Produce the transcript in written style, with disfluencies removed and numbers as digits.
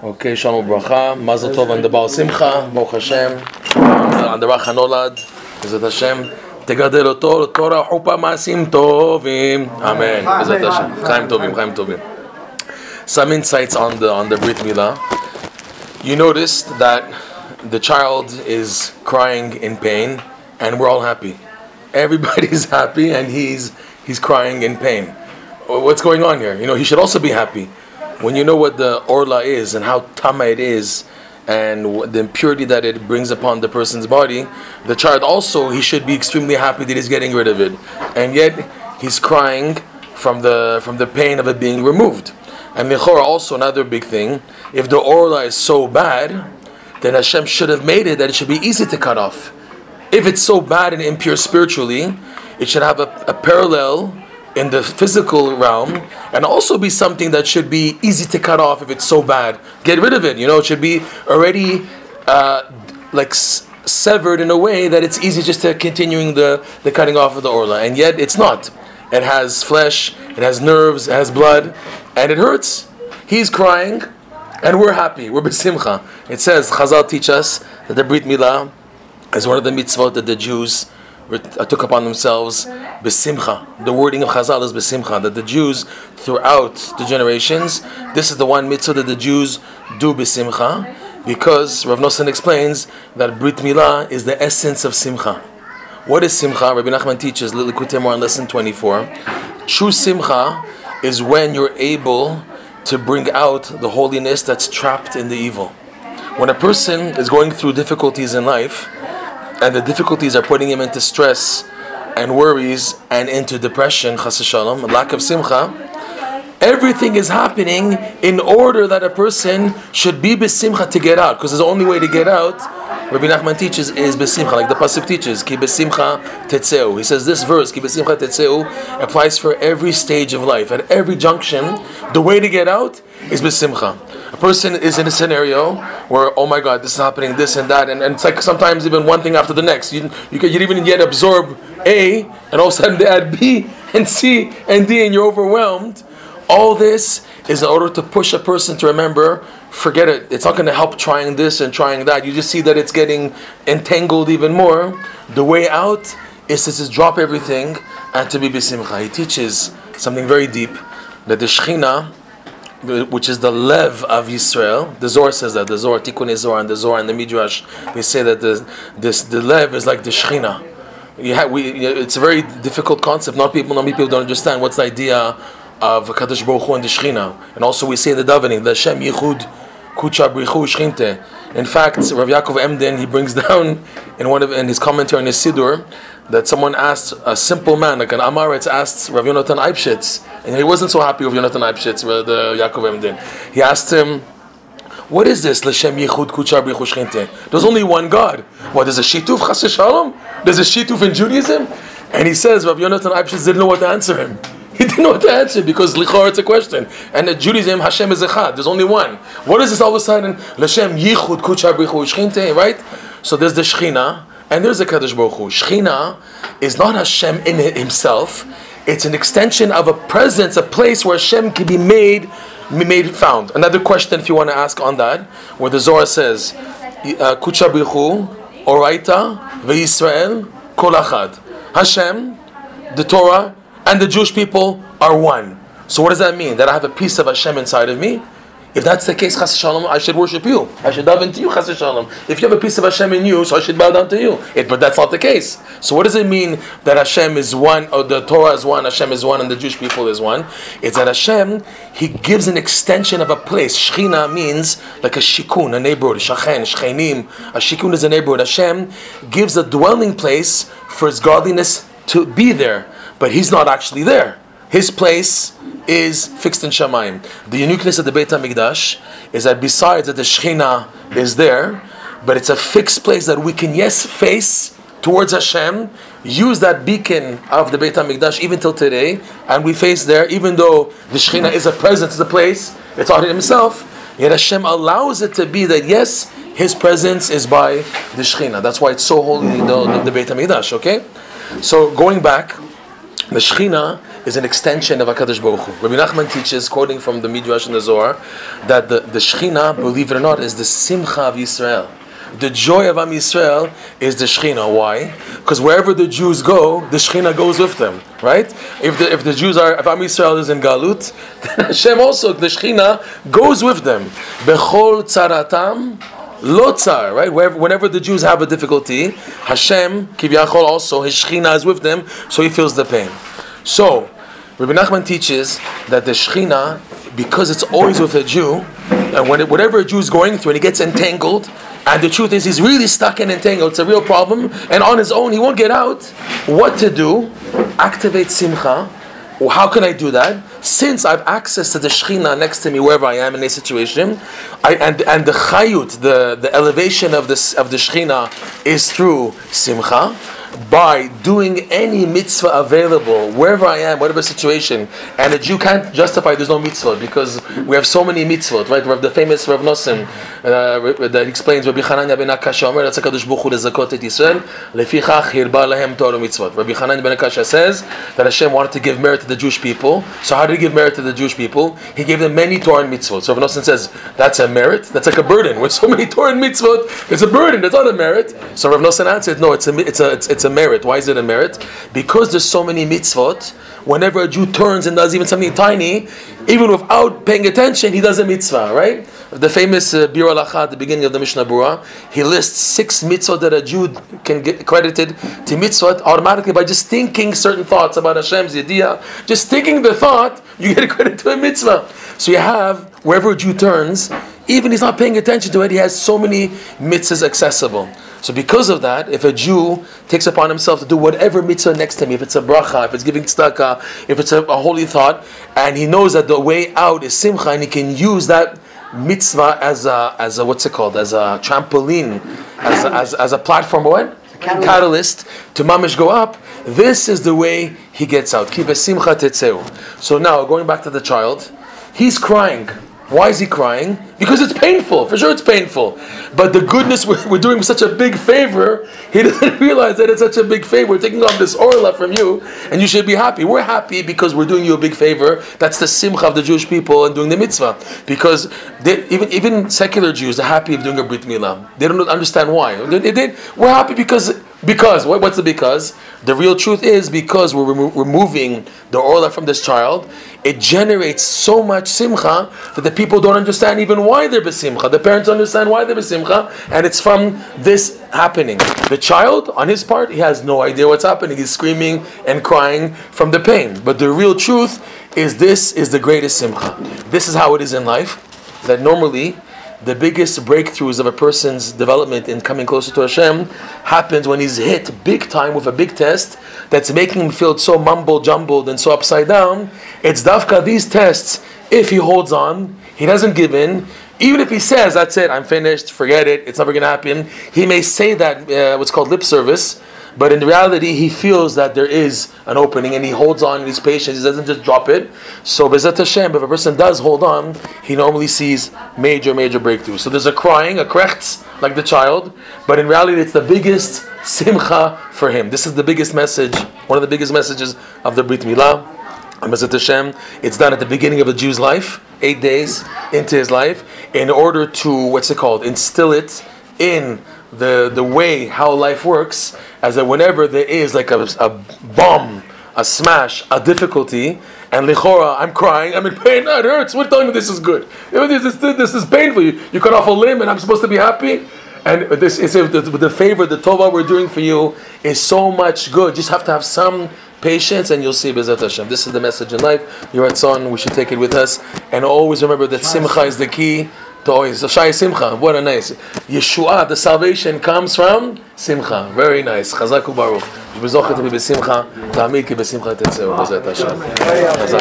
Okay, Shalom Bracha, Mazel Tov and the B'Simcha, Baruch Hashem, and the Racha Nolad, Bezat Hashem, Tegadel Oto, Torah, Hupa, Masim Tovim, Amen, Bezat Hashem, Chaim Tovim. Some insights on the Brit Milah. You noticed that the child is crying in pain, and we're all happy. Everybody's happy, and he's crying in pain. What's going on here? You know, he should also be happy. When you know what the orla is and how tamei it is and the impurity that it brings upon the person's body, the child also, he should be extremely happy that he's getting rid of it. And yet, he's crying from the pain of it being removed. And michor also, another big thing, if the orla is so bad, then Hashem should have made it that it should be easy to cut off. If it's so bad and impure spiritually, it should have a parallel in the physical realm, and also be something that should be easy to cut off if it's so bad. Get rid of it, you know, it should be already severed in a way that it's easy just to continuing the cutting off of the orla, and yet it's not. It has flesh, it has nerves, it has blood, and it hurts. He's crying, and we're happy, we're B'Simcha. It says, Chazal teach us that the Brit Milah is one of the mitzvot that the Jews took upon themselves, B'Simcha. The wording of Chazal is B'Simcha, that the Jews throughout the generations, this is the one mitzvah that the Jews do B'Simcha, because Rav Nosen explains that Brit Milah is the essence of Simcha. What is Simcha? Rabbi Nachman teaches, Likutei Moharan, Lesson 24. True Simcha is when you're able to bring out the holiness that's trapped in the evil. When a person is going through difficulties in life, and the difficulties are putting him into stress and worries and into depression, chas v'shalom, lack of simcha, everything is happening in order that a person should be b'simcha to get out, because the only way to get out, Rabbi Nachman teaches, is b'simcha, like the Pasuk teaches, ki besimcha tetzehu. He says this verse, ki besimcha tetzehu, applies for every stage of life. At every junction, the way to get out is b'simcha. A person is in a scenario where, oh my God, this is happening, this and that, and it's like sometimes even one thing after the next. You even yet absorb A, and all of a sudden they add B, and C, and D, and you're overwhelmed. All this is in order to push a person to remember, forget it, it's not going to help trying this and trying that. You just see that it's getting entangled even more. The way out is to just drop everything and to be b'simcha. He teaches something very deep, that the Shekhinah, which is the Lev of Yisrael. The Zohar says that. The Zohar, Tikkunei Zohar, and the Zohar and the Midrash, they say that the Lev is like the Shekhinah. It's a very difficult concept. Not many people don't understand what's the idea of Kadosh Baruch Hu and the Shekhinah. And also we say in the Davening, L'Hashem Yichud Kucha B'Chu Shechinteh. In fact, Rav Yaakov Emden, he brings down in his commentary on his Siddur, that someone asked, a simple man, like an Amaretz, asked Rav Yonatan Eybeschutz, and he wasn't so happy with Yonatan Eybeschutz, the Yaakov Emden. He asked him, what is this? L'Hashem Yichud Kucha B'Chu Shechinteh. There's only one God. What, there's a Shituf, chas v'shalom? There's a Shituf in Judaism? And he says, Rav Yonatan Eybeschutz didn't know what to answer him. He didn't know what to answer, because lichor, it's a question. And in Judaism, Hashem is echad. There's only one. What is this all of a sudden? L'Hashem Yichud Kucha B'Chu Shechinteh, right? So there's the Shekhinah, and there's the Kadosh Baruch Hu. Shekhinah is not Hashem in himself. It's an extension of a presence, a place where Hashem can be made found. Another question, if you want to ask on that, where the Zohar says, Kucha B'Chu, Oraita, Ve'Yisrael, Kol Achad. Hashem, the Torah, and the Jewish people are one. So what does that mean? That I have a piece of Hashem inside of me? If that's the case, chas v'shalom, I should worship you. I should dive into you, chas v'shalom. If you have a piece of Hashem in you, so I should bow down to you. But that's not the case. So what does it mean that Hashem is one, or the Torah is one, Hashem is one, and the Jewish people is one? It's that Hashem, He gives an extension of a place. Shekhinah means like a shikun, a neighborhood. Shachen, shchenim. A shikun is a neighborhood. Hashem gives a dwelling place for His godliness to be there. But He's not actually there. His place is fixed in Shamayim. The uniqueness of the Beit HaMikdash is that besides that the Shekhinah is there, but it's a fixed place that we can, yes, face towards Hashem, use that beacon of the Beit HaMikdash even till today, and we face there, even though the Shekhinah is a presence, the place, it's not in Himself, yet Hashem allows it to be that, yes, His presence is by the Shekhinah. That's why it's so holy, the Beit HaMikdash, okay? So going back, the Shekhinah is an extension of HaKadosh Baruch Hu. Rabbi Nachman teaches, quoting from the Midrash and the Zohar, that the Shekhinah, believe it or not, is the Simcha of Yisrael. The joy of Am Yisrael is the Shekhinah. Why? Because wherever the Jews go, the Shekhinah goes with them, right? If Am Yisrael is in Galut, then Hashem also, the Shekhinah, goes with them. Bechol tzaratam lotzar, right? Whenever the Jews have a difficulty, Hashem, Kivyachol also, his Shekhinah is with them, so he feels the pain. So, Rabbi Nachman teaches that the Shekhinah, because it's always with a Jew, and whatever a Jew is going through, and he gets entangled, and the truth is he's really stuck and entangled, it's a real problem, and on his own he won't get out. What to do? Activate Simcha. Well, how can I do that? Since I've access to the Shekhinah next to me, wherever I am in a situation, and the Chayut, the elevation of the Shekhinah is through Simcha. By doing any mitzvah available, wherever I am, whatever situation, and a Jew can't justify there's no mitzvah because we have so many mitzvot, right? We have the famous Rav Nosen that explains Rabbi Chananya ben Akasha Amaretz HaKadosh Baruch Hu lezakot et Yisrael lefichach hirba lahem Torah mitzvot. Rabbi Chananya ben Akasha says that Hashem wanted to give merit to the Jewish people. So how did he give merit to the Jewish people? He gave them many Torah and mitzvot. So Rav Nosen says that's a merit. That's like a burden. With so many Torah and mitzvot, it's a burden. That's not a merit. So Rav Nosen answered, no, it's a merit. Why is it a merit? Because there's so many mitzvot, whenever a Jew turns and does even something tiny, even without paying attention, he does a mitzvah, right? The famous Bir Halacha at the beginning of the Mishnah Berurah, he lists 6 mitzvot that a Jew can get credited to mitzvot automatically by just thinking certain thoughts about Hashem's idea. Just thinking the thought, you get credit to a mitzvah. So you have, wherever a Jew turns, even he's not paying attention to it, he has so many mitzvahs accessible. So because of that, if a Jew takes upon himself to do whatever mitzvah next to him, if it's a bracha, if it's giving tzedakah, if it's a holy thought, and he knows that the way out is simcha, and he can use that mitzvah as a trampoline, as a platform, what? Catalyst to mamish go up. This is the way he gets out. Ki besimcha tetzehu. So now, going back to the child, he's crying. Why is he crying? Because it's painful. For sure it's painful. But the goodness, we're doing such a big favor, he doesn't realize that it's such a big favor. We're taking off this orla from you, and you should be happy. We're happy because we're doing you a big favor. That's the simcha of the Jewish people and doing the mitzvah. Because even secular Jews are happy of doing a Brit Milah. They don't understand why. We're happy because what's the because? The real truth is because we're removing the orla from this child, it generates so much simcha that the people don't understand even why they're b'simcha. The parents understand why they're b'simcha, and it's from this happening. The child, on his part, he has no idea what's happening. He's screaming and crying from the pain. But the real truth is this is the greatest simcha. This is how it is in life, that normally the biggest breakthroughs of a person's development in coming closer to Hashem happens when he's hit big time with a big test that's making him feel so mumble-jumbled and so upside down. It's dafka these tests, if he holds on, he doesn't give in, even if he says, that's it, I'm finished, forget it, it's never going to happen. He may say that, what's called lip service, but in reality, he feels that there is an opening, and he holds on in his patience. He doesn't just drop it. So, Bezat Hashem, if a person does hold on, he normally sees major, major breakthroughs. So there's a crying, a krechts, like the child, but in reality, it's the biggest simcha for him. This is the biggest message, one of the biggest messages of the Brit Milah. And Bezat Hashem, it's done at the beginning of a Jew's life, 8 days into his life, in order to, instill it in the way how life works, as that whenever there is like a bomb, a smash, a difficulty, and lichora, I'm crying, I'm in pain, it hurts, we're telling me this is good. This is painful, you cut off a limb and I'm supposed to be happy? And this is the favor, the tova we're doing for you is so much good. Just have to have some patience and you'll see Bezat Hashem. This is the message in life. Your son, we should take it with us. And always remember that simcha is the key. Shai Simcha, what a nice Yeshua, the salvation comes from Simcha, very nice. Chazak u'baruch. B'Simcha, tamei ki besimcha tetzehu.